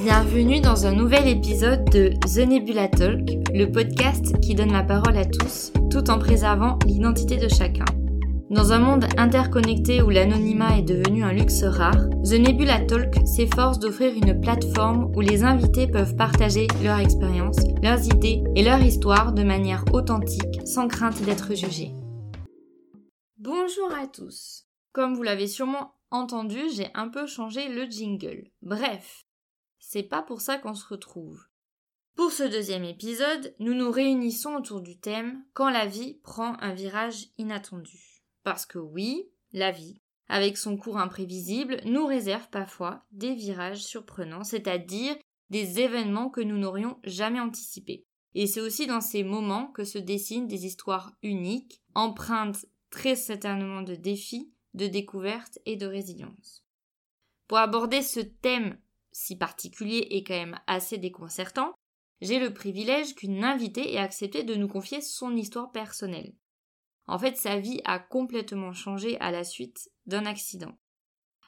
Bienvenue dans un nouvel épisode de The Nebula Talk, le podcast qui donne la parole à tous, tout en préservant l'identité de chacun. Dans un monde interconnecté où l'anonymat est devenu un luxe rare, The Nebula Talk s'efforce d'offrir une plateforme où les invités peuvent partager leur expérience, leurs idées et leur histoire de manière authentique, sans crainte d'être jugés. Bonjour à tous. Comme vous l'avez sûrement entendu, j'ai un peu changé le jingle. Bref. C'est pas pour ça qu'on se retrouve. Pour ce deuxième épisode, nous nous réunissons autour du thème « Quand la vie prend un virage inattendu ». Parce que oui, la vie, avec son cours imprévisible, nous réserve parfois des virages surprenants, c'est-à-dire des événements que nous n'aurions jamais anticipés. Et c'est aussi dans ces moments que se dessinent des histoires uniques, empreintes très certainement de défis, de découvertes et de résilience. Pour aborder ce thème si particulier et quand même assez déconcertant, j'ai le privilège qu'une invitée ait accepté de nous confier son histoire personnelle. En fait, sa vie a complètement changé à la suite d'un accident.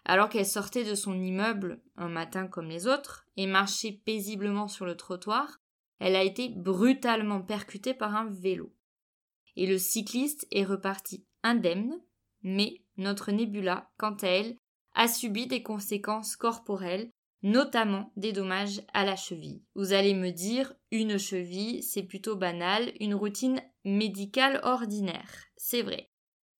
Alors qu'elle sortait de son immeuble un matin comme les autres et marchait paisiblement sur le trottoir, elle a été brutalement percutée par un vélo. Et le cycliste est reparti indemne, mais notre Nebula, quant à elle, a subi des conséquences corporelles, notamment des dommages à la cheville. Vous allez me dire, une cheville, c'est plutôt banal, une routine médicale ordinaire. C'est vrai.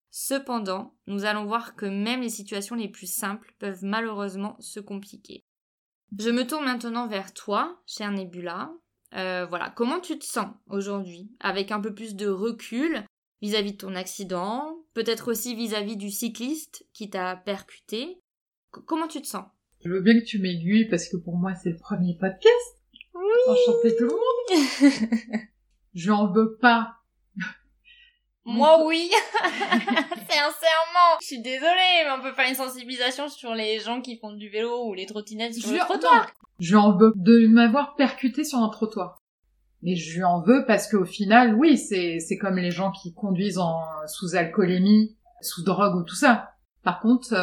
Cependant, nous allons voir que même les situations les plus simples peuvent malheureusement se compliquer. Je me tourne maintenant vers toi, chère Nebula. Comment tu te sens aujourd'hui, avec un peu plus de recul vis-à-vis de ton accident, peut-être aussi vis-à-vis du cycliste qui t'a percuté. Comment tu te sens ? Je veux bien que tu m'aiguilles parce que pour moi c'est le premier podcast. Oui. Enchantée tout le monde. Je n'en veux pas. Moi oui. Sincèrement. Je suis désolée, mais on peut faire une sensibilisation sur les gens qui font du vélo ou les trottinettes sur le trottoir. Je n'en veux de m'avoir percutée sur un trottoir. Mais je lui en veux parce qu'au final, oui, c'est comme les gens qui conduisent sous alcoolémie, sous drogue ou tout ça. Par contre,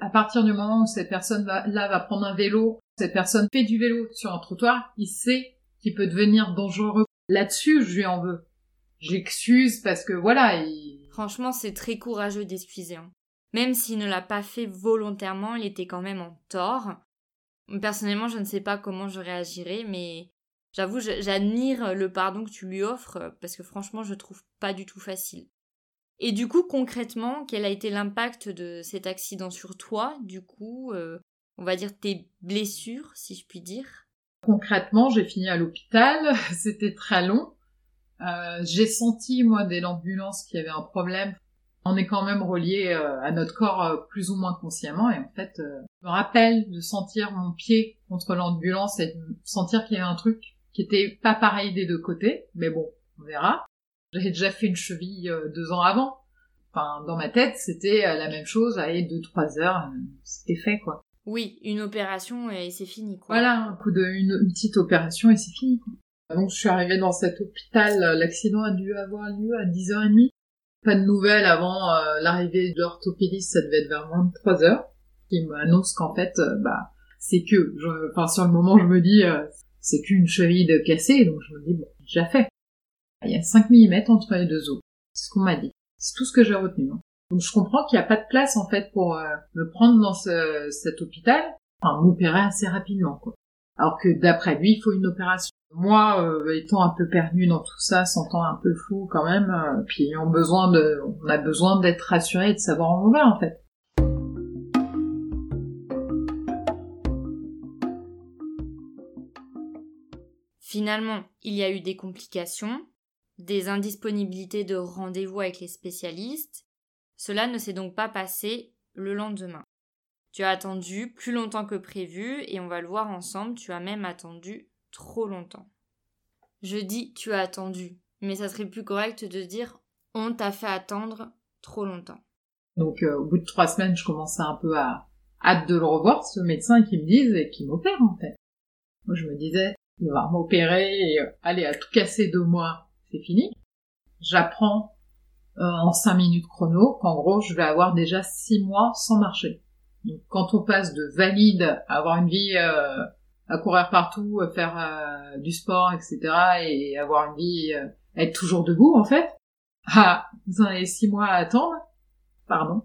à partir du moment où cette personne-là va prendre un vélo, cette personne fait du vélo sur un trottoir, il sait qu'il peut devenir dangereux. Là-dessus, je lui en veux. J'excuse parce que voilà. Franchement, c'est très courageux d'excuser. Même s'il ne l'a pas fait volontairement, il était quand même en tort. Personnellement, je ne sais pas comment je réagirais, mais j'avoue, j'admire le pardon que tu lui offres parce que franchement, je trouve pas du tout facile. Et du coup, concrètement, quel a été l'impact de cet accident sur toi, du coup, on va dire tes blessures, si je puis dire? Concrètement, j'ai fini à l'hôpital, c'était très long. J'ai senti, moi, dès l'ambulance qu'il y avait un problème. On est quand même relié à notre corps plus ou moins consciemment. Et en fait, je me rappelle de sentir mon pied contre l'ambulance et de sentir qu'il y avait un truc qui était pas pareil des deux côtés. Mais bon, on verra. J'avais déjà fait une cheville 2 ans avant. Enfin, dans ma tête, c'était la même chose. Allez, 2-3 heures, c'était fait, quoi. Oui, une opération et c'est fini, quoi. Voilà, une petite opération et c'est fini, quoi. Donc, je suis arrivée dans cet hôpital. L'accident a dû avoir lieu à 10h30. Pas de nouvelles avant l'arrivée de l'orthopédiste. Ça devait être vers 23h. Il m'annonce qu'en fait, c'est que... sur le moment, je me dis, c'est qu'une cheville de cassée. Donc, je me dis, bon, j'ai déjà fait. Il y a 5 mm entre les deux os. C'est ce qu'on m'a dit. C'est tout ce que j'ai retenu. Donc je comprends qu'il n'y a pas de place en fait pour me prendre dans cet hôpital. Enfin, m'opérer assez rapidement, quoi. Alors que d'après lui, il faut une opération. Moi, étant un peu perdue dans tout ça, sentant un peu flou quand même, puis on a besoin d'être rassuré et de savoir où on va en fait. Finalement, il y a eu des complications, des indisponibilités de rendez-vous avec les spécialistes. Cela ne s'est donc pas passé le lendemain. Tu as attendu plus longtemps que prévu et on va le voir ensemble, tu as même attendu trop longtemps. Je dis tu as attendu, mais ça serait plus correct de dire on t'a fait attendre trop longtemps. Donc au bout de 3 semaines, je commençais un peu à hâte de le revoir, ce médecin qui me dise et qui m'opère en fait. Moi je me disais il va m'opérer et allez à tout casser 2 mois. C'est fini. J'apprends en 5 minutes chrono qu'en gros, je vais avoir déjà 6 mois sans marcher. Donc, quand on passe de valide à avoir une vie à courir partout, à faire du sport, etc. et avoir une vie, être toujours debout en fait. Ah, vous en avez 6 mois à attendre. Pardon.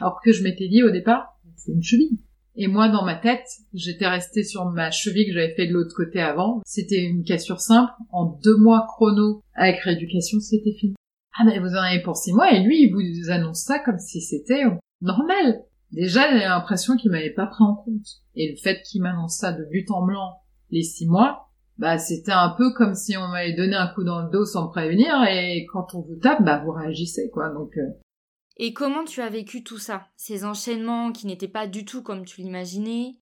Alors que je m'étais dit au départ, c'est une cheville. Et moi, dans ma tête, j'étais restée sur ma cheville que j'avais fait de l'autre côté avant. C'était une cassure simple. En 2 mois chrono, avec rééducation, c'était fini. Ah ben, vous en avez pour 6 mois, et lui, il vous annonce ça comme si c'était normal. Déjà, j'avais l'impression qu'il m'avait pas pris en compte. Et le fait qu'il m'annonce ça de but en blanc, les 6 mois, bah, c'était un peu comme si on m'avait donné un coup dans le dos sans me prévenir, et quand on vous tape, bah, vous réagissez, quoi, donc... Et comment tu as vécu tout ça? Ces enchaînements qui n'étaient pas du tout comme tu l'imaginais?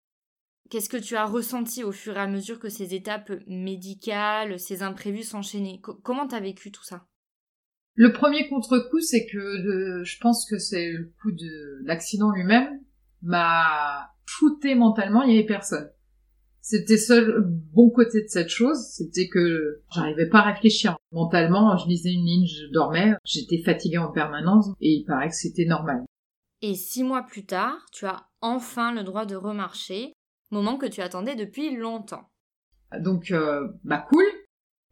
Qu'est-ce que tu as ressenti au fur et à mesure que ces étapes médicales, ces imprévus s'enchaînaient? Comment tu as vécu tout ça? Le premier contre-coup, c'est que je pense que c'est le coup de l'accident lui-même m'a fouté mentalement, il n'y avait personne. C'était seul bon côté de cette chose, c'était que j'arrivais pas à réfléchir. Mentalement, je lisais une ligne, je dormais, j'étais fatiguée en permanence et il paraît que c'était normal. Et 6 mois plus tard, tu as enfin le droit de remarcher, moment que tu attendais depuis longtemps. Donc, bah cool.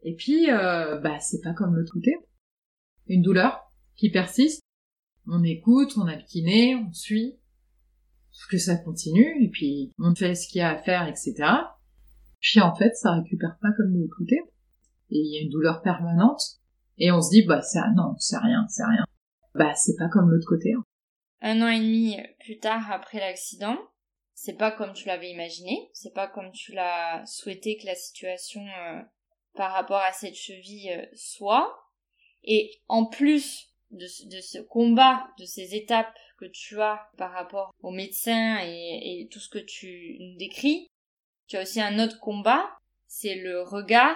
Et puis, bah c'est pas comme l'autre côté. Une douleur qui persiste. On écoute, on a le kiné, on suit. Que ça continue, et puis on fait ce qu'il y a à faire, etc. Puis en fait, ça récupère pas comme de l'autre côté. Et il y a une douleur permanente. Et on se dit, bah ça, non, c'est rien. Bah c'est pas comme l'autre côté. 1 an et demi plus tard, après l'accident, c'est pas comme tu l'avais imaginé, c'est pas comme tu l'as souhaité que la situation par rapport à cette cheville soit. Et en plus de ce combat, de ces étapes que tu as par rapport aux médecins et tout ce que tu nous décris, tu as aussi un autre combat, c'est le regard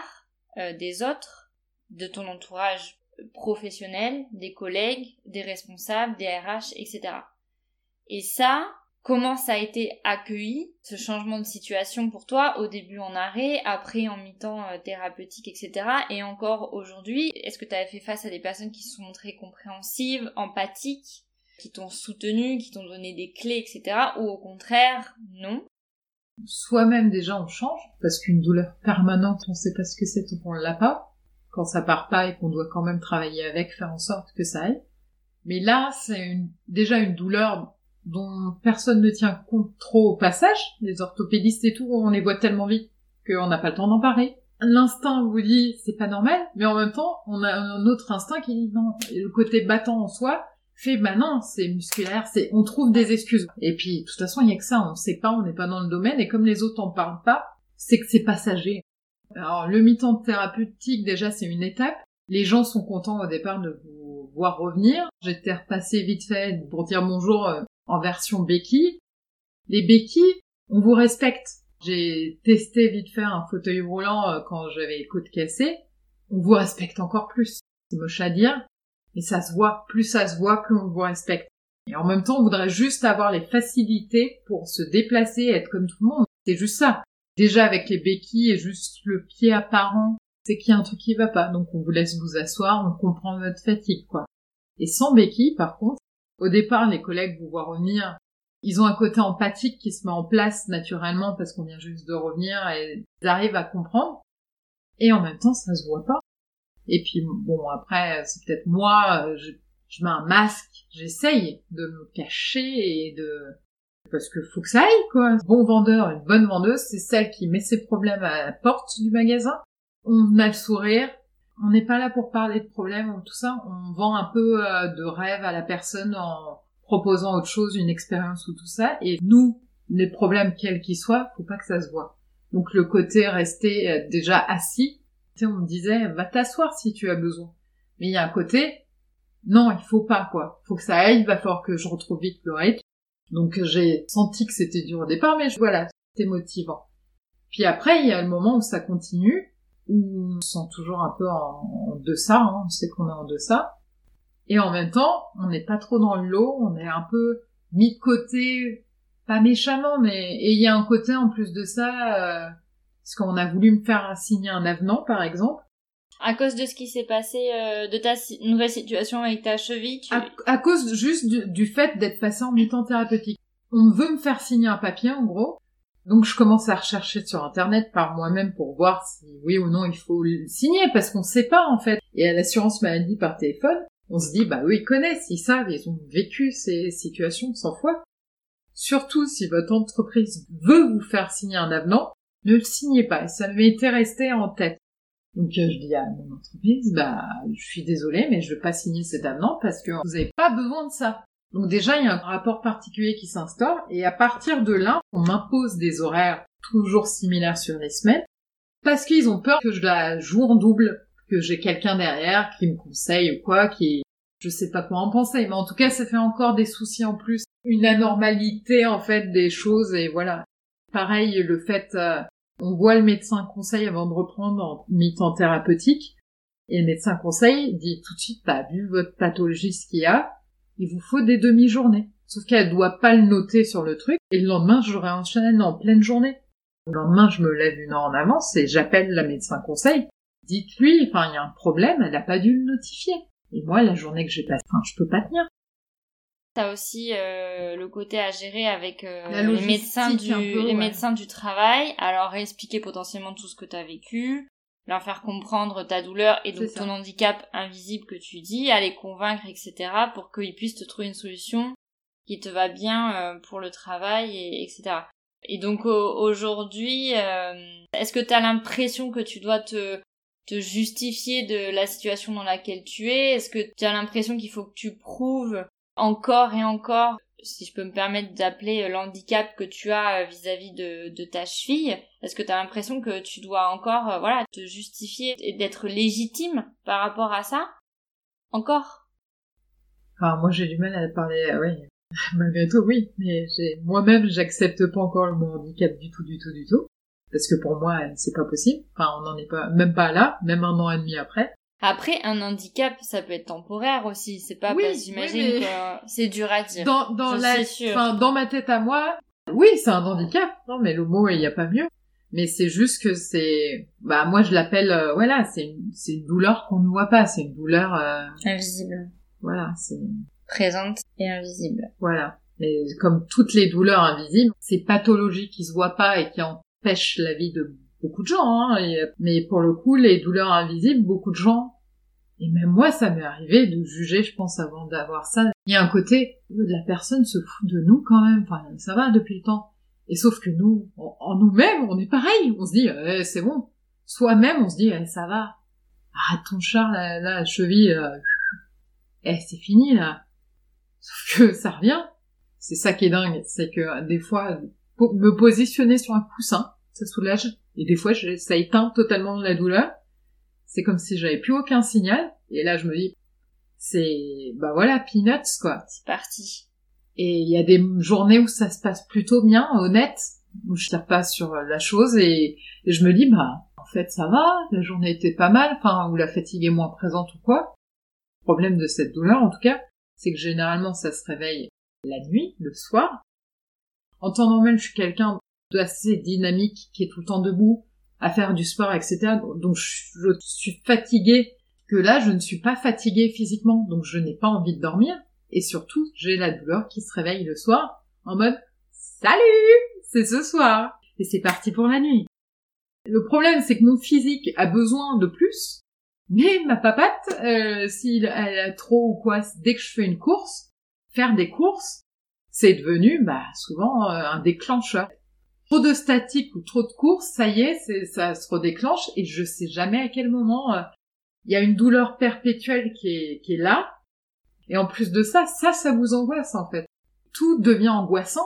des autres, de ton entourage professionnel, des collègues, des responsables, des RH, etc. Et ça, comment ça a été accueilli, ce changement de situation pour toi, au début en arrêt, après en mi-temps thérapeutique, etc. Et encore aujourd'hui, est-ce que tu avais fait face à des personnes qui se sont montrées compréhensives, empathiques, qui t'ont soutenu, qui t'ont donné des clés, etc. Ou au contraire, non. Soi-même, déjà, on change, parce qu'une douleur permanente, on sait pas ce que c'est, donc on l'a pas. Quand ça part pas et qu'on doit quand même travailler avec, faire en sorte que ça aille. Mais là, c'est déjà une douleur dont personne ne tient compte trop au passage. Les orthopédistes et tout, on les voit tellement vite qu'on n'a pas le temps d'en parler. L'instinct vous dit, c'est pas normal, mais en même temps, on a un autre instinct qui dit non. Et le côté battant en soi, fait, bah non, c'est musculaire, c'est, on trouve des excuses. Et puis, de toute façon, il y a que ça, on sait pas, on n'est pas dans le domaine, et comme les autres en parlent pas, c'est que c'est passager. Alors, le mi-temps thérapeutique, déjà, c'est une étape. Les gens sont contents au départ de vous voir revenir. J'étais repassée vite fait pour dire bonjour en version béquille. Les béquilles, on vous respecte. J'ai testé vite fait un fauteuil roulant quand j'avais les côtes cassées. On vous respecte encore plus. C'est moche à dire. Et ça se voit, plus on vous respecte. Et en même temps, on voudrait juste avoir les facilités pour se déplacer, être comme tout le monde. C'est juste ça. Déjà, avec les béquilles et juste le pied apparent, c'est qu'il y a un truc qui va pas. Donc, on vous laisse vous asseoir, on comprend votre fatigue, quoi. Et sans béquilles, par contre, au départ, les collègues vous voient revenir. Ils ont un côté empathique qui se met en place naturellement parce qu'on vient juste de revenir et ils arrivent à comprendre. Et en même temps, ça se voit pas. Et puis, bon, après, c'est peut-être moi, je mets un masque, j'essaye de me cacher parce que faut que ça aille, quoi. Bon vendeur, une bonne vendeuse, c'est celle qui met ses problèmes à la porte du magasin. On a le sourire. On n'est pas là pour parler de problèmes ou tout ça. On vend un peu de rêve à la personne en proposant autre chose, une expérience ou tout ça. Et nous, les problèmes quels qu'ils soient, faut pas que ça se voit. Donc, le côté rester déjà assis, on me disait, va t'asseoir si tu as besoin. Mais il y a un côté, non, il faut pas, quoi. Faut que ça aille, il va falloir que je retrouve vite le rythme. Donc, j'ai senti que c'était dur au départ, mais voilà, c'était motivant. Puis après, il y a le moment où ça continue, où on se sent toujours un peu en deçà, hein, on sait qu'on est en deçà. Et en même temps, on n'est pas trop dans le lot, on est un peu mis de côté, pas méchamment, mais, et il y a un côté, en plus de ça, parce qu'on a voulu me faire signer un avenant, par exemple. À cause de ce qui s'est passé, de ta nouvelle situation avec ta cheville, à cause juste du fait d'être passé en mi-temps thérapeutique. On veut me faire signer un papier, en gros, Donc je commence à rechercher sur internet par moi-même pour voir si oui ou non il faut le signer, parce qu'on sait pas en fait. Et à l'assurance maladie par téléphone, on se dit bah eux ils connaissent, ils savent, ils ont vécu ces situations 100 fois. Surtout si votre entreprise veut vous faire signer un avenant, ne le signez pas, ça m'était resté en tête. Donc je dis à mon entreprise, bah je suis désolée mais je ne veux pas signer cet avenant parce que vous n'avez pas besoin de ça. Donc déjà, il y a un rapport particulier qui s'instaure, et à partir de là, on m'impose des horaires toujours similaires sur les semaines, parce qu'ils ont peur que je la joue en double, que j'ai quelqu'un derrière qui me conseille ou quoi, qui... Je sais pas quoi en penser, mais en tout cas, ça fait encore des soucis en plus, une anormalité en fait des choses, et voilà. Pareil, le fait, on voit le médecin conseil avant de reprendre en mi-temps thérapeutique, et le médecin conseil dit tout de suite, bah, vu votre pathologie, ce qu'il y a, il vous faut des demi-journées. Sauf qu'elle doit pas le noter sur le truc, et le lendemain, j'aurai enchaîné en pleine journée. Le lendemain, je me lève 1 heure en avance et j'appelle la médecin conseil. Dites-lui, enfin, il y a un problème, elle a pas dû le notifier. Et moi, la journée que j'ai passée, enfin, je peux pas tenir. T'as aussi le côté à gérer avec les médecins du, les médecins du travail. Alors, expliquer potentiellement tout ce que t'as vécu, leur faire comprendre ta douleur et donc ton handicap invisible que tu dis, à les convaincre, etc., pour qu'ils puissent te trouver une solution qui te va bien pour le travail, et, etc. Et donc aujourd'hui, est-ce que tu as l'impression que tu dois te justifier de la situation dans laquelle tu es? Est-ce que tu as l'impression qu'il faut que tu prouves encore et encore, si je peux me permettre d'appeler l'handicap que tu as vis-à-vis de ta cheville? Est-ce que tu as l'impression que tu dois encore te justifier et d'être légitime par rapport à ça? Encore? Enfin, moi j'ai du mal à parler, oui, malgré tout, oui, mais moi-même j'accepte pas encore le mot handicap du tout, parce que pour moi c'est pas possible, enfin on n'en est pas, même pas là, même 1 an et demi après. Après, un handicap, ça peut être temporaire aussi. C'est pas parce que j'imagine que c'est dur à dire. Dans ma tête à moi, oui, c'est un handicap. Non, mais le mot, il n'y a pas mieux. Mais c'est juste que c'est... Bah, moi, je l'appelle... c'est une douleur qu'on ne voit pas. C'est une douleur... invisible. Voilà, c'est... Présente et invisible. Voilà. Mais comme toutes les douleurs invisibles, c'est pathologie qui se voit pas et qui empêche la vie de... beaucoup de gens, hein, mais pour le coup, les douleurs invisibles, beaucoup de gens, et même moi, ça m'est arrivé de juger, je pense, avant d'avoir ça. Il y a un côté, la personne se fout de nous quand même, enfin, ça va depuis le temps. Et sauf que nous, en nous-mêmes, on est pareil, on se dit, c'est bon. Soi-même, on se dit, ça va. Arrête ton char, la cheville, c'est fini, là. Sauf que ça revient. C'est ça qui est dingue, c'est que des fois, pour me positionner sur un coussin, ça soulage. Et des fois, ça éteint totalement la douleur. C'est comme si j'avais plus aucun signal. Et là, je me dis, c'est, bah voilà, peanuts, quoi. C'est parti. Et il y a des journées où ça se passe plutôt bien, honnête, où je tire pas sur la chose et je me dis, bah, en fait, ça va, la journée était pas mal, enfin, ou la fatigue est moins présente ou quoi. Le problème de cette douleur, en tout cas, c'est que généralement, ça se réveille la nuit, le soir. En temps normal, je suis quelqu'un assez dynamique, qui est tout le temps debout, à faire du sport, etc. Donc je suis fatiguée, que là je ne suis pas fatiguée physiquement, donc je n'ai pas envie de dormir, et surtout j'ai la douleur qui se réveille le soir, en mode « Salut ! C'est ce soir !» Et c'est parti pour la nuit. Le problème, c'est que mon physique a besoin de plus, mais ma papate, si elle a trop ou quoi, dès que je fais une course, faire des courses, c'est devenu souvent un déclencheur. Trop de statique ou trop de course, ça y est, ça se redéclenche et je sais jamais à quel moment il y a une douleur perpétuelle qui est là. Et en plus de ça vous angoisse en fait. Tout devient angoissant.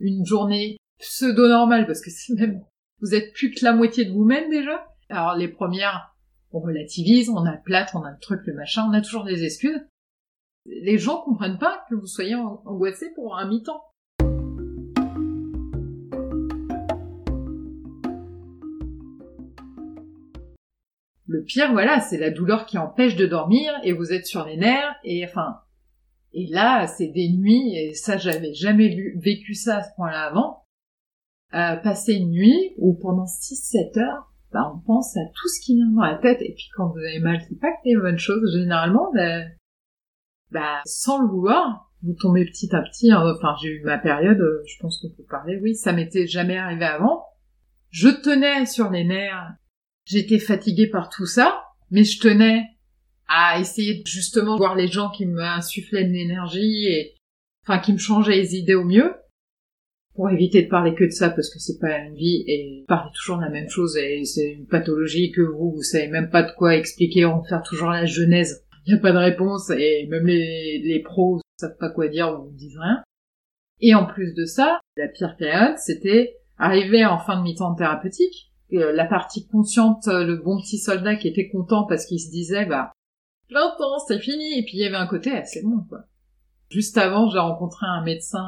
Une journée pseudo-normale, parce que c'est même, vous êtes plus que la moitié de vous-même déjà. Alors les premières, on relativise, on a le plâtre, on a le truc, le machin, on a toujours des excuses. Les gens comprennent pas que vous soyez angoissé pour un mi-temps. Le pire, c'est la douleur qui empêche de dormir et vous êtes sur les nerfs et là, c'est des nuits et ça, j'avais jamais vécu ça à ce point-là avant. Passer une nuit où pendant 6-7 heures, on pense à tout ce qui vient dans la tête et puis quand vous avez mal, c'est pas que des bonnes choses généralement, sans le vouloir, vous tombez petit à petit, hein. Enfin, j'ai eu ma période, je pense qu'on peut parler, oui, ça m'était jamais arrivé avant. Je tenais sur les nerfs, j'étais fatiguée par tout ça, mais je tenais à essayer justement de voir les gens qui m'insufflaient de l'énergie et, enfin, qui me changeaient les idées au mieux, pour éviter de parler que de ça, parce que c'est pas une vie, et parler toujours de la même chose, et c'est une pathologie que vous savez même pas de quoi expliquer, on va faire toujours la genèse. Y a pas de réponse, et même les pros savent pas quoi dire, ou ne disent rien. Et en plus de ça, la pire période, c'était arriver en fin de mi-temps thérapeutique, la partie consciente, le bon petit soldat qui était content parce qu'il se disait, bah, j'entends, c'est fini, et puis il y avait un côté, ah, c'est bon, quoi. Juste avant, j'ai rencontré un médecin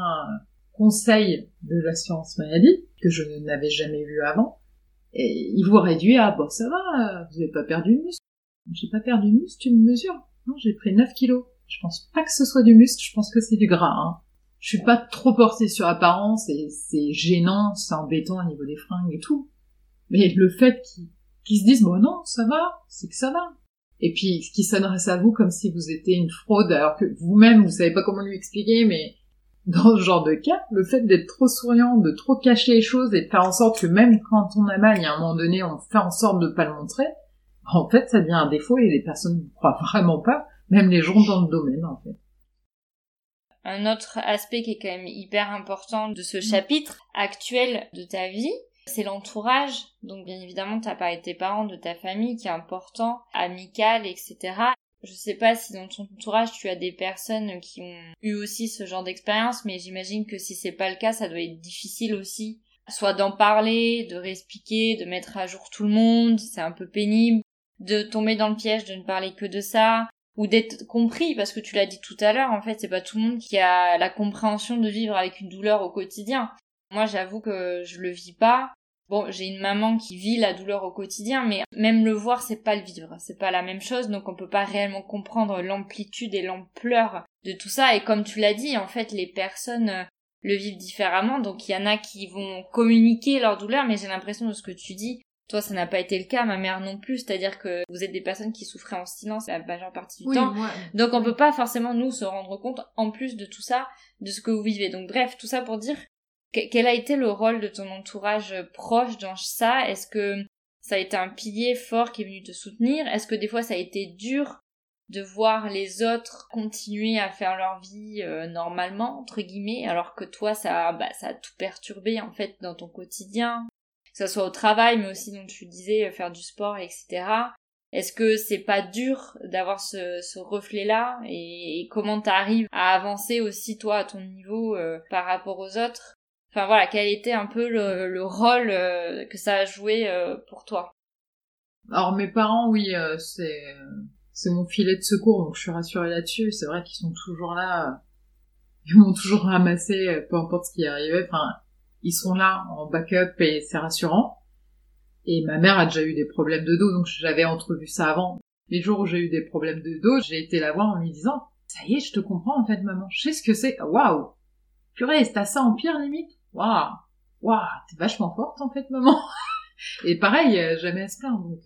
conseil de l'assurance maladie, que je n'avais jamais vu avant, et il vous réduit à, bon, ça va, vous avez pas perdu une muscle. J'ai pas perdu de muscle, tu me mesures. Non, j'ai pris 9 kilos. Je pense pas que ce soit du muscle, je pense que c'est du gras, hein. Je suis pas trop portée sur l'apparence, et c'est gênant, c'est embêtant au niveau des fringues et tout. Mais le fait qu'ils se disent, bon non, ça va, c'est que ça va. Et puis, qu'ils s'adressent à vous comme si vous étiez une fraude, alors que vous-même, vous savez pas comment lui expliquer, mais dans ce genre de cas, le fait d'être trop souriant, de trop cacher les choses, et de faire en sorte que même quand on a mal, il y a un moment donné, on fait en sorte de pas le montrer, en fait, ça devient un défaut et les personnes ne croient vraiment pas, même les gens dans le domaine, en fait. Un autre aspect qui est quand même hyper important de ce chapitre actuel de ta vie, c'est l'entourage. Donc, bien évidemment, t'as parlé de tes parents, de ta famille, qui est important, amical, etc. Je sais pas si dans ton entourage, tu as des personnes qui ont eu aussi ce genre d'expérience, mais j'imagine que si c'est pas le cas, ça doit être difficile aussi. Soit d'en parler, de réexpliquer, de mettre à jour tout le monde, c'est un peu pénible. De tomber dans le piège de ne parler que de ça, ou d'être compris, parce que tu l'as dit tout à l'heure, en fait, c'est pas tout le monde qui a la compréhension de vivre avec une douleur au quotidien. Moi, j'avoue que je le vis pas. Bon, j'ai une maman qui vit la douleur au quotidien, mais même le voir, c'est pas le vivre, c'est pas la même chose, donc on peut pas réellement comprendre l'amplitude et l'ampleur de tout ça, et comme tu l'as dit, en fait, les personnes le vivent différemment, donc il y en a qui vont communiquer leur douleur, mais j'ai l'impression de ce que tu dis, toi, ça n'a pas été le cas, ma mère non plus, c'est-à-dire que vous êtes des personnes qui souffraient en silence la majeure partie du temps. Ouais. Donc on peut pas forcément, nous, se rendre compte, en plus de tout ça, de ce que vous vivez. Donc bref, tout ça pour dire, quel a été le rôle de ton entourage proche dans ça? Est-ce que ça a été un pilier fort qui est venu te soutenir? Est-ce que des fois ça a été dur de voir les autres continuer à faire leur vie normalement, entre guillemets, alors que toi, ça a tout perturbé, en fait, dans ton quotidien? Que ça soit au travail, mais aussi, donc tu disais, faire du sport, etc. Est-ce que c'est pas dur d'avoir ce reflet-là? Et comment t'arrives à avancer aussi, toi, à ton niveau, par rapport aux autres? Enfin voilà, quel était un peu le rôle que ça a joué pour toi? Alors mes parents, oui, c'est mon filet de secours, donc je suis rassurée là-dessus. C'est vrai qu'ils sont toujours là, ils m'ont toujours ramassé, peu importe ce qui arrivait, enfin... Ils sont là en backup et c'est rassurant. Et ma mère a déjà eu des problèmes de dos, donc j'avais entrevu ça avant. Les jours où j'ai eu des problèmes de dos, j'ai été la voir en lui disant « Ça y est, je te comprends en fait, maman. Je sais ce que c'est. Waouh ! Purée, t'as ça en pire limite. Waouh ! Waouh ! T'es vachement forte en fait, maman. » Et pareil, jamais à se plaindre. Donc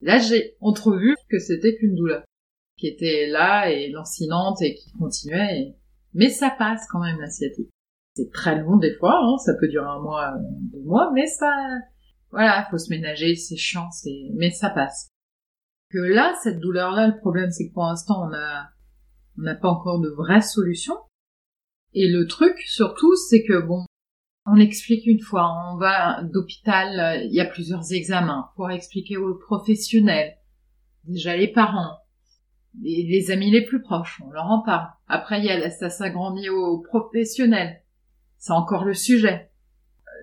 là, j'ai entrevu que c'était qu'une douleur qui était là et lancinante et qui continuait. Mais ça passe quand même, la sciatique. C'est très long des fois, hein, ça peut durer un mois, 2 mois, mais ça... Voilà, faut se ménager, c'est chiant, mais ça passe. Que là, cette douleur-là, le problème, c'est que pour l'instant, on n'a pas encore de vraie solution. Et le truc, surtout, c'est que, bon, on l'explique une fois, on va d'hôpital, il y a plusieurs examens pour expliquer aux professionnels, déjà les parents, les amis les plus proches, on leur en parle. Après, ça s'agrandit aux professionnels. C'est encore le sujet.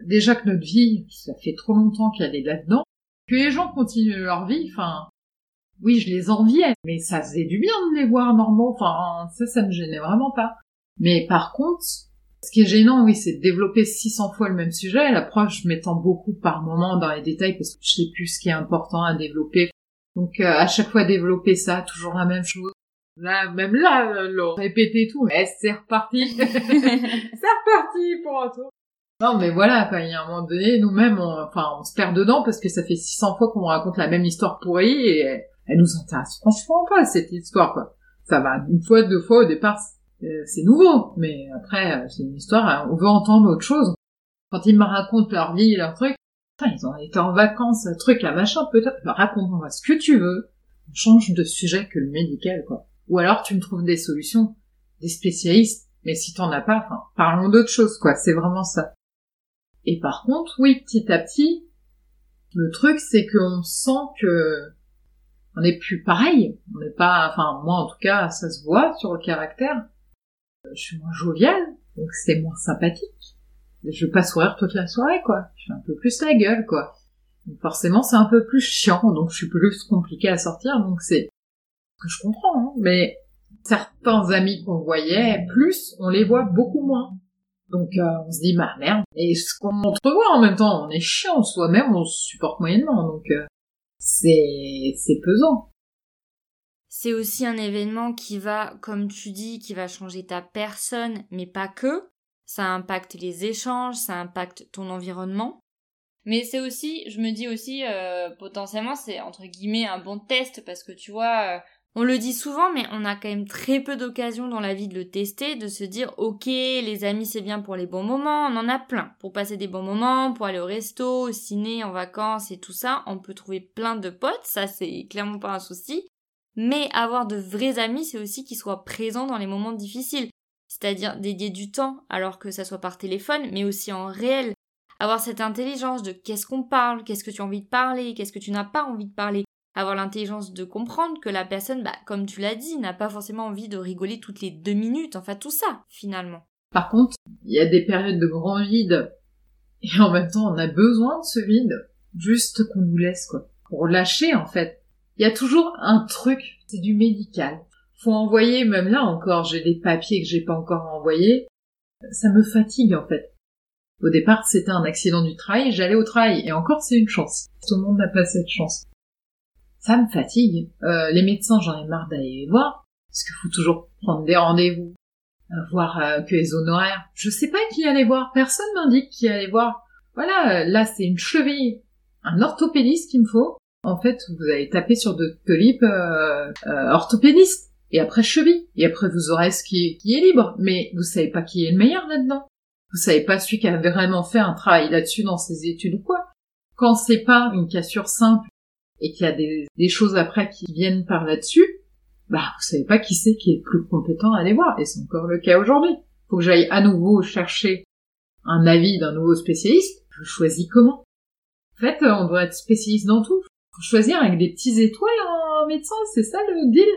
Déjà que notre vie, ça fait trop longtemps qu'elle est là-dedans, que les gens continuent leur vie, enfin, oui, je les enviais, mais ça faisait du bien de les voir normaux, enfin, ça me gênait vraiment pas. Mais par contre, ce qui est gênant, oui, c'est de développer 600 fois le même sujet, la preuve, je m'étends beaucoup par moment dans les détails, parce que je sais plus ce qui est important à développer. Donc, à chaque fois développer ça, toujours la même chose. Là, même là, l'on répétait tout, mais c'est reparti. C'est reparti pour un tour. Non, mais voilà, quand il y a un moment donné, nous-mêmes, on se perd dedans parce que ça fait 600 fois qu'on raconte la même histoire pourrie et elle nous intéresse franchement pas, cette histoire, quoi. Ça va une fois, 2 fois, au départ, c'est nouveau, mais après, c'est une histoire, on veut entendre autre chose. Quand ils me racontent leur vie, leur truc, putain, ils ont été en vacances, truc, la machin, peut-être, bah, raconte-moi ce que tu veux, on change de sujet que le médical, quoi. Ou alors, tu me trouves des solutions, des spécialistes, mais si t'en as pas, enfin, parlons d'autre chose, quoi, c'est vraiment ça. Et par contre, oui, petit à petit, le truc, c'est qu'on sent que on n'est plus pareil, on n'est pas, enfin, moi, en tout cas, ça se voit sur le caractère. Je suis moins joviale, donc c'est moins sympathique. Je veux pas sourire toute la soirée, quoi. Je fais un peu plus la gueule, quoi. Donc forcément, c'est un peu plus chiant, donc je suis plus compliquée à sortir, donc c'est ce que je comprends, hein. Mais certains amis qu'on voyait plus, on les voit beaucoup moins. Donc on se dit, bah merde, et ce qu'on entrevoit en même temps, on est chiant soi-même, on se supporte moyennement, donc c'est pesant. C'est aussi un événement qui va, comme tu dis, qui va changer ta personne, mais pas que. Ça impacte les échanges, ça impacte ton environnement. Mais c'est aussi, je me dis aussi, potentiellement, c'est entre guillemets un bon test parce que tu vois, on le dit souvent, mais on a quand même très peu d'occasions dans la vie de le tester, de se dire, ok, les amis, c'est bien pour les bons moments, on en a plein. Pour passer des bons moments, pour aller au resto, au ciné, en vacances et tout ça, on peut trouver plein de potes, ça c'est clairement pas un souci. Mais avoir de vrais amis, c'est aussi qu'ils soient présents dans les moments difficiles. C'est-à-dire dédier du temps, alors que ça soit par téléphone, mais aussi en réel. Avoir cette intelligence de qu'est-ce qu'on parle, qu'est-ce que tu as envie de parler, qu'est-ce que tu n'as pas envie de parler. Avoir l'intelligence de comprendre que la personne, bah, comme tu l'as dit, n'a pas forcément envie de rigoler toutes les 2 minutes. Enfin, tout ça, finalement. Par contre, il y a des périodes de grand vide. Et en même temps, on a besoin de ce vide. Juste qu'on nous laisse, quoi. Pour lâcher, en fait. Il y a toujours un truc, c'est du médical. Faut envoyer, même là encore, j'ai des papiers que j'ai pas encore envoyés. Ça me fatigue, en fait. Au départ, c'était un accident du travail, j'allais au travail. Et encore, c'est une chance. Tout le monde n'a pas cette chance. Ça me fatigue. Les médecins, j'en ai marre d'aller les voir. Parce qu'il faut toujours prendre des rendez-vous. Voir que les honoraires. Je sais pas qui aller voir. Personne m'indique qui aller voir. Voilà, là, c'est une cheville. Un orthopédiste qu'il me faut. En fait, vous allez taper sur Doctolib orthopédiste, et après cheville, et après vous aurez ce qui est libre, mais vous savez pas qui est le meilleur là-dedans. Vous savez pas celui qui a vraiment fait un travail là-dessus dans ses études ou quoi. Quand c'est pas une cassure simple, et qu'il y a des choses après qui viennent par là-dessus, bah vous savez pas qui c'est qui est le plus compétent à aller voir, et c'est encore le cas aujourd'hui. Faut que j'aille à nouveau chercher un avis d'un nouveau spécialiste, je choisis comment. En fait, on doit être spécialiste dans tout. Faut choisir avec des petites étoiles en médecin, c'est ça le deal.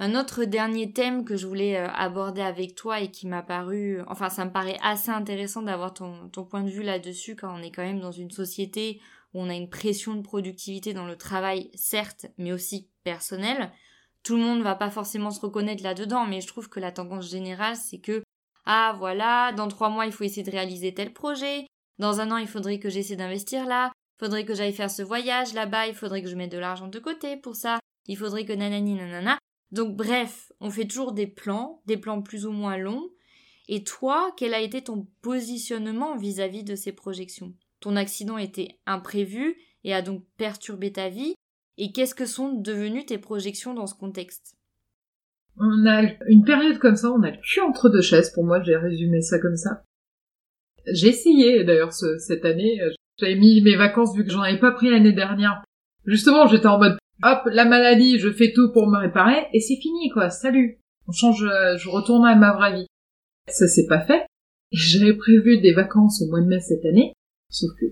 Un autre dernier thème que je voulais aborder avec toi et qui m'a paru... Enfin, ça me paraît assez intéressant d'avoir ton point de vue là-dessus quand on est quand même dans une société où on a une pression de productivité dans le travail, certes, mais aussi personnelle. Tout le monde va pas forcément se reconnaître là-dedans, mais je trouve que la tendance générale, c'est que « Ah, voilà, dans 3 mois, il faut essayer de réaliser tel projet. Dans 1 an, il faudrait que j'essaie d'investir là. Il faudrait que j'aille faire ce voyage là-bas. Il faudrait que je mette de l'argent de côté pour ça. Il faudrait que nanani nanana. » Donc bref, on fait toujours des plans plus ou moins longs. Et toi, quel a été ton positionnement vis-à-vis de ces projections ? Ton accident était imprévu et a donc perturbé ta vie. Et qu'est-ce que sont devenues tes projections dans ce contexte ? On a une période comme ça, on a le cul entre 2 chaises, pour moi, j'ai résumé ça comme ça. J'ai essayé, d'ailleurs, cette année, j'avais mis mes vacances vu que j'en avais pas pris l'année dernière. Justement, j'étais en mode, hop, la maladie, je fais tout pour me réparer, et c'est fini, quoi, salut. On change, je retourne à ma vraie vie. Ça s'est pas fait. J'avais prévu des vacances au mois de mai cette année. Sauf que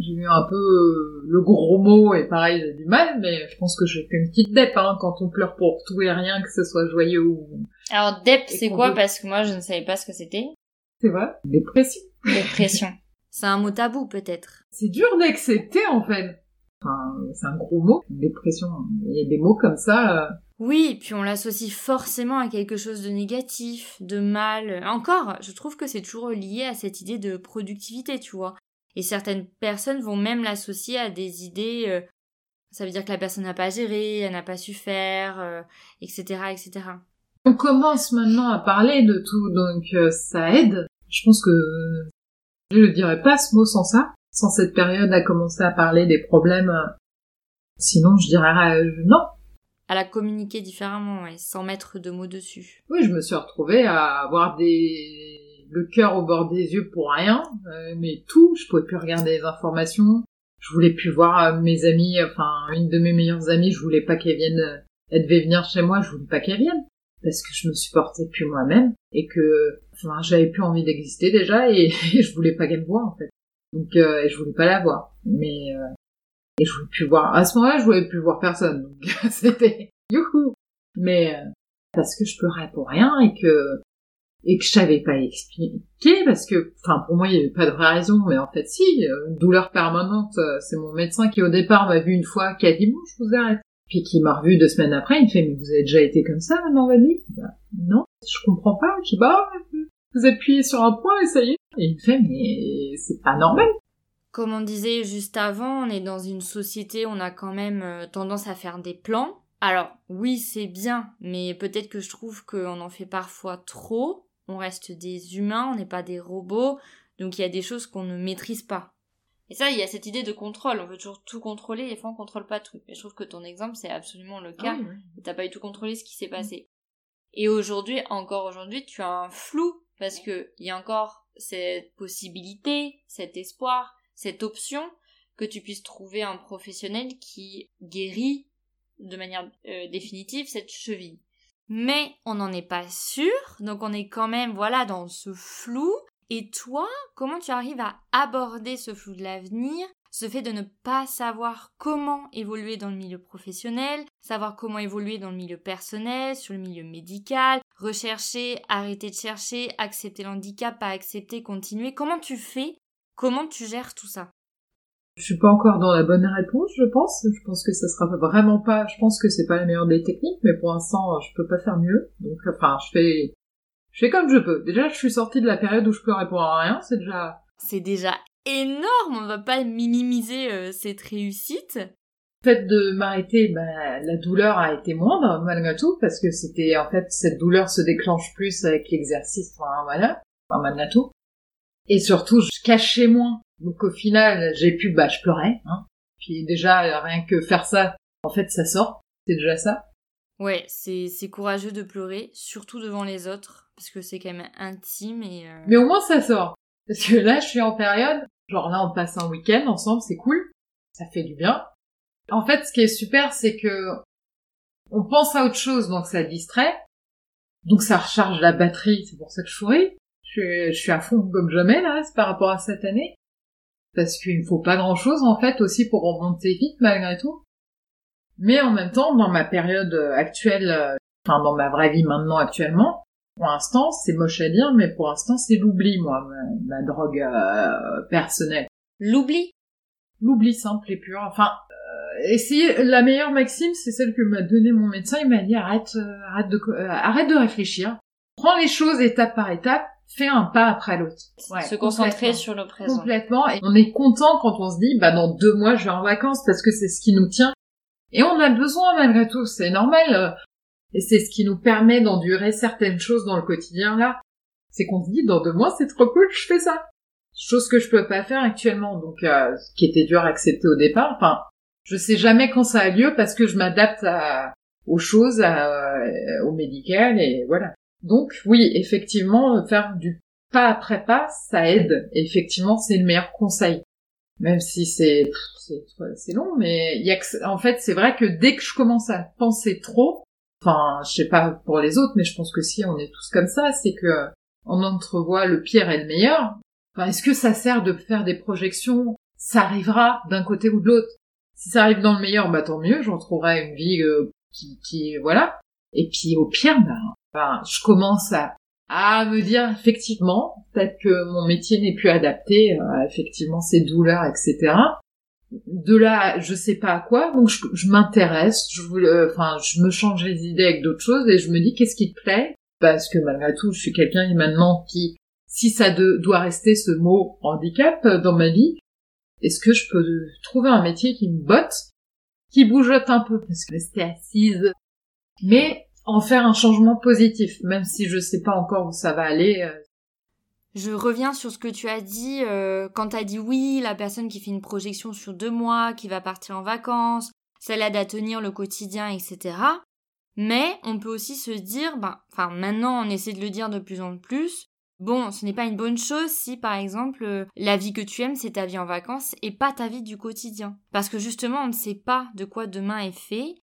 j'ai eu un peu le gros mot et pareil j'ai du mal, mais je pense que j'ai fait une petite dep hein, quand on pleure pour tout et rien, que ce soit joyeux ou... Alors dep c'est quoi ? Parce que moi je ne savais pas ce que c'était. C'est vrai ? Dépression. Dépression. C'est un mot tabou peut-être. C'est dur d'accepter en fait. Enfin, c'est un gros mot, dépression. Il y a des mots comme ça... Oui, puis on l'associe forcément à quelque chose de négatif, de mal. Encore, je trouve que c'est toujours lié à cette idée de productivité, tu vois. Et certaines personnes vont même l'associer à des idées, ça veut dire que la personne n'a pas géré, elle n'a pas su faire, etc., etc. On commence maintenant à parler de tout, donc ça aide. Je pense que je ne dirais pas ce mot sans ça. sans cette période à commencer à parler des problèmes. Sinon, je dirais non. Elle a communiqué différemment et sans mettre de mots dessus. Oui, je me suis retrouvée à avoir le cœur au bord des yeux pour rien, mais tout, je pouvais plus regarder les informations, je voulais plus voir mes amis, enfin une de mes meilleures amies, je voulais pas qu'elle vienne, elle devait venir chez moi, je voulais pas qu'elle vienne, parce que je me supportais plus moi-même, et que enfin, j'avais plus envie d'exister déjà, et je voulais pas qu'elle me voie en fait, donc et je voulais pas la voir, mais et je voulais plus voir, à ce moment-là je voulais plus voir personne, donc c'était youhou, mais parce que je pleurais pour rien, et que je savais pas expliquer, parce que, enfin, pour moi, il y avait pas de vraie raison, mais en fait, si, une douleur permanente, c'est mon médecin qui, au départ, m'a vu une fois, qui a dit, bon, je vous arrête. Puis qui m'a revu 2 semaines après, il me fait, mais vous avez déjà été comme ça, maintenant, votre vie? Bah, non, je comprends pas, je dis, bah, vous appuyez sur un point, et ça y est. Et il me fait, mais c'est pas normal. Comme on disait juste avant, on est dans une société, on a quand même tendance à faire des plans. Alors, oui, c'est bien, mais peut-être que je trouve qu'on en fait parfois trop. On reste des humains, on n'est pas des robots, donc il y a des choses qu'on ne maîtrise pas. Et ça, il y a cette idée de contrôle, on veut toujours tout contrôler, et fois on contrôle pas tout. Et je trouve que ton exemple, c'est absolument le cas, oui. T'as pas du tout contrôlé ce qui s'est passé. Et aujourd'hui, encore aujourd'hui, tu as un flou, parce que il y a encore cette possibilité, cet espoir, cette option, que tu puisses trouver un professionnel qui guérit de manière définitive cette cheville. Mais on n'en est pas sûr, donc on est quand même voilà dans ce flou. Et toi, comment tu arrives à aborder ce flou de l'avenir, ce fait de ne pas savoir comment évoluer dans le milieu professionnel, savoir comment évoluer dans le milieu personnel, sur le milieu médical, rechercher, arrêter de chercher, accepter l'handicap, pas accepter, continuer. Comment tu fais ? Comment tu gères tout ça ? Je suis pas encore dans la bonne réponse, je pense. Je pense que ça sera vraiment pas, je pense que c'est pas la meilleure des techniques, mais pour l'instant, je peux pas faire mieux. Donc, enfin, je fais comme je peux. Déjà, je suis sortie de la période où je peux répondre à rien, c'est déjà énorme, on va pas minimiser cette réussite. Le fait de m'arrêter, la douleur a été moindre, malgré tout, parce que c'était, en fait, cette douleur se déclenche plus avec l'exercice, malgré tout. Et surtout, je cachais moins. Donc au final, je pleurais, hein. Puis déjà, rien que faire ça, en fait, ça sort. C'est déjà ça. Ouais, c'est courageux de pleurer, surtout devant les autres, parce que c'est quand même intime et... Mais au moins, ça sort. Parce que là, je suis en période, genre là, on passe un week-end ensemble, c'est cool. Ça fait du bien. En fait, ce qui est super, c'est que on pense à autre chose, donc ça distrait. Donc ça recharge la batterie, c'est pour ça que je souris. Je suis à fond comme jamais, là, c'est par rapport à cette année. Parce qu'il ne faut pas grand-chose, en fait, aussi pour remonter vite, malgré tout. Mais en même temps, dans ma période actuelle, enfin, dans ma vraie vie maintenant, actuellement, pour l'instant, c'est moche à dire, mais pour l'instant, c'est l'oubli, moi, ma drogue personnelle. L'oubli ? L'oubli simple et pur. Enfin, essayer la meilleure maxime, c'est celle que m'a donnée mon médecin. Il m'a dit, arrête de réfléchir. Prends les choses étape par étape. Fait un pas après l'autre. Ouais, se concentrer sur le présent. Complètement. Et on est content quand on se dit, dans 2 mois, je vais en vacances, parce que c'est ce qui nous tient. Et on a besoin, malgré tout. C'est normal. Et c'est ce qui nous permet d'endurer certaines choses dans le quotidien, là. C'est qu'on se dit, dans 2 mois, c'est trop cool, je fais ça. Chose que je peux pas faire actuellement. Donc, qui était dur à accepter au départ. Enfin, je sais jamais quand ça a lieu, parce que je m'adapte aux choses, au médical, et voilà. Donc oui, effectivement, faire du pas après pas, ça aide. Et effectivement, c'est le meilleur conseil. Même si c'est long, mais en fait, c'est vrai que dès que je commence à penser trop, enfin, je sais pas pour les autres, mais je pense que si on est tous comme ça, c'est que on entrevoit le pire et le meilleur. Enfin, est-ce que ça sert de faire des projections ? Ça arrivera d'un côté ou de l'autre. Si ça arrive dans le meilleur, tant mieux, j'en trouverai une vie qui voilà. Et puis au pire, je commence à me dire, effectivement, peut-être que mon métier n'est plus adapté à, effectivement, ces douleurs, etc. De là, je sais pas à quoi, donc je m'intéresse, je me change les idées avec d'autres choses, et je me dis, qu'est-ce qui te plaît? Parce que, malgré tout, je suis quelqu'un, maintenant, qui, si ça doit rester ce mot handicap dans ma vie, est-ce que je peux trouver un métier qui me botte, qui bougeote un peu, parce que rester assise, mais en faire un changement positif, même si je sais pas encore où ça va aller. Je reviens sur ce que tu as dit quand tu as dit oui, la personne qui fait une projection sur 2 mois, qui va partir en vacances, ça l'aide à tenir le quotidien, etc. Mais on peut aussi se dire, maintenant on essaie de le dire de plus en plus, bon, ce n'est pas une bonne chose si, par exemple, la vie que tu aimes, c'est ta vie en vacances et pas ta vie du quotidien. Parce que justement, on ne sait pas de quoi demain est fait.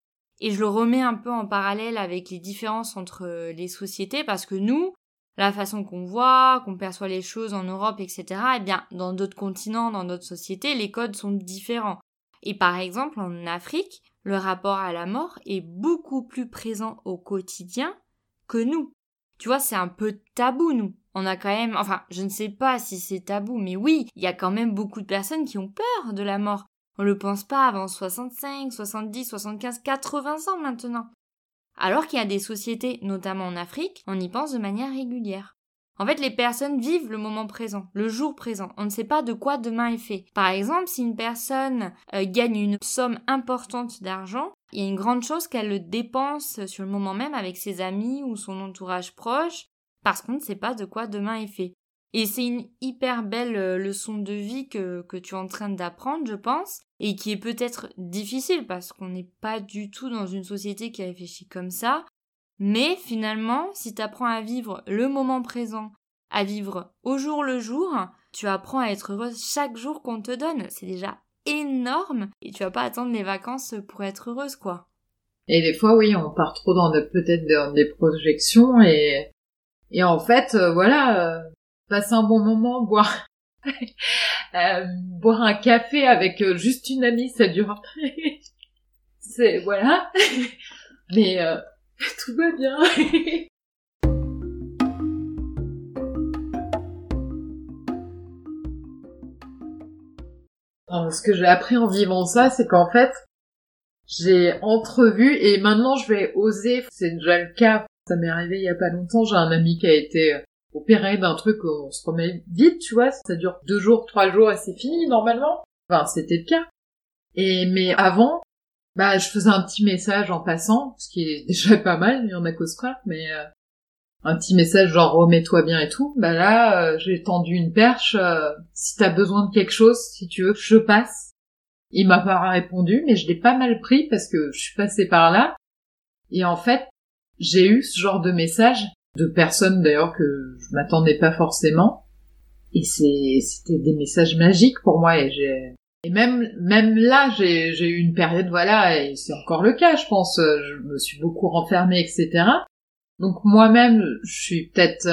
Et je le remets un peu en parallèle avec les différences entre les sociétés, parce que nous, la façon qu'on voit, qu'on perçoit les choses en Europe, etc., eh bien, dans d'autres continents, dans d'autres sociétés, les codes sont différents. Et par exemple, en Afrique, le rapport à la mort est beaucoup plus présent au quotidien que nous. Tu vois, c'est un peu tabou, nous. On a quand même... je ne sais pas si c'est tabou, mais oui, il y a quand même beaucoup de personnes qui ont peur de la mort. On le pense pas avant 65, 70, 75, 80 ans maintenant. Alors qu'il y a des sociétés, notamment en Afrique, on y pense de manière régulière. En fait, les personnes vivent le moment présent, le jour présent. On ne sait pas de quoi demain est fait. Par exemple, si une personne gagne une somme importante d'argent, il y a une grande chose qu'elle le dépense sur le moment même avec ses amis ou son entourage proche, parce qu'on ne sait pas de quoi demain est fait. Et c'est une hyper belle leçon de vie que tu es en train d'apprendre, je pense, et qui est peut-être difficile parce qu'on n'est pas du tout dans une société qui réfléchit comme ça. Mais finalement, si tu apprends à vivre le moment présent, à vivre au jour le jour, tu apprends à être heureuse chaque jour qu'on te donne. C'est déjà énorme et tu vas pas attendre les vacances pour être heureuse, quoi. Et des fois, oui, on part trop dans des projections et en fait, passer un bon moment, boire un café avec juste une amie, ça dure. C'est voilà. Mais tout va bien. Alors, ce que j'ai appris en vivant ça, c'est qu'en fait, j'ai entrevu et maintenant je vais oser. C'est déjà le cas. Ça m'est arrivé il y a pas longtemps. J'ai un ami qui a été opéré d'un truc où on se remet vite, tu vois, ça dure 2 jours, 3 jours et c'est fini, normalement. C'était le cas. Mais avant, je faisais un petit message en passant, ce qui est déjà pas mal, mais on a qu'au scrap, mais un petit message genre remets-toi bien et tout. J'ai tendu une perche, si t'as besoin de quelque chose, si tu veux, je passe. Il m'a pas répondu, mais je l'ai pas mal pris parce que je suis passée par là. Et en fait, j'ai eu ce genre de message de personnes d'ailleurs que je m'attendais pas forcément et c'était des messages magiques pour moi et même là j'ai eu une période et c'est encore le cas je pense, je me suis beaucoup renfermée etc. Donc moi-même je suis peut-être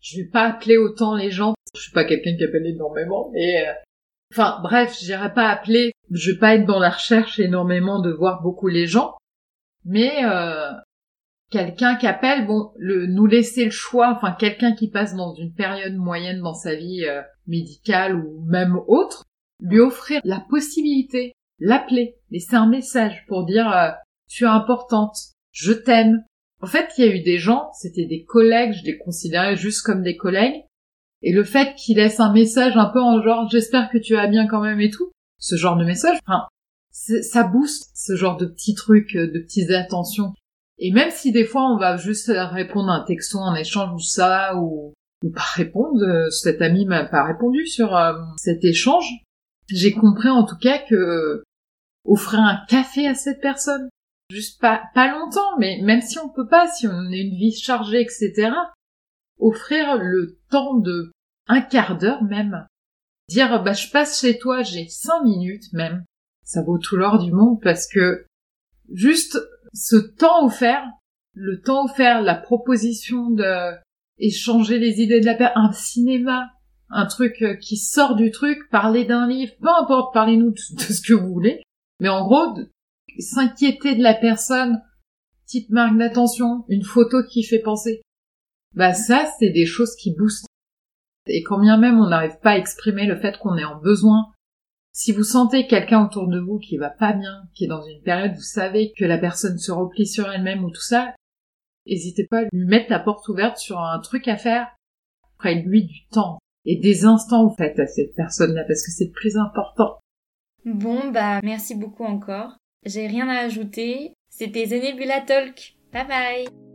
je vais pas appeler autant les gens, je suis pas quelqu'un qui appelle énormément et j'irai pas appeler, je vais pas être dans la recherche énormément de voir beaucoup les gens mais quelqu'un qui appelle, nous laisser le choix, quelqu'un qui passe dans une période moyenne dans sa vie médicale ou même autre, lui offrir la possibilité, l'appeler, laisser un message pour dire tu es importante, je t'aime. En fait, il y a eu des gens, c'était des collègues, je les considérais juste comme des collègues, et le fait qu'ils laissent un message un peu en genre j'espère que tu vas bien quand même et tout, ce genre de message, ça booste ce genre de petits trucs, de petites attentions. Et même si des fois on va juste répondre à un texto, un échange ou ça, ou pas répondre, cet ami m'a pas répondu sur cet échange, j'ai compris en tout cas que offrir un café à cette personne, juste pas longtemps, mais même si on peut pas, si on a une vie chargée, etc., offrir le temps de 1 quart d'heure même, dire je passe chez toi, j'ai 5 minutes même, ça vaut tout l'or du monde parce que juste ce temps offert, la proposition de échanger les idées de la paix, un cinéma, un truc qui sort du truc, parler d'un livre, peu importe, parlez-nous de ce que vous voulez, mais en gros, s'inquiéter de la personne, petite marque d'attention, une photo qui fait penser, ça, c'est des choses qui boostent. Et quand bien même on n'arrive pas à exprimer le fait qu'on est en besoin, si vous sentez quelqu'un autour de vous qui va pas bien, qui est dans une période où vous savez que la personne se replie sur elle-même ou tout ça, n'hésitez pas à lui mettre la porte ouverte sur un truc à faire. Après lui, du temps et des instants vous faites à cette personne-là parce que c'est le plus important. Bon, merci beaucoup encore. J'ai rien à ajouter. C'était The Nebula Talk. Bye bye.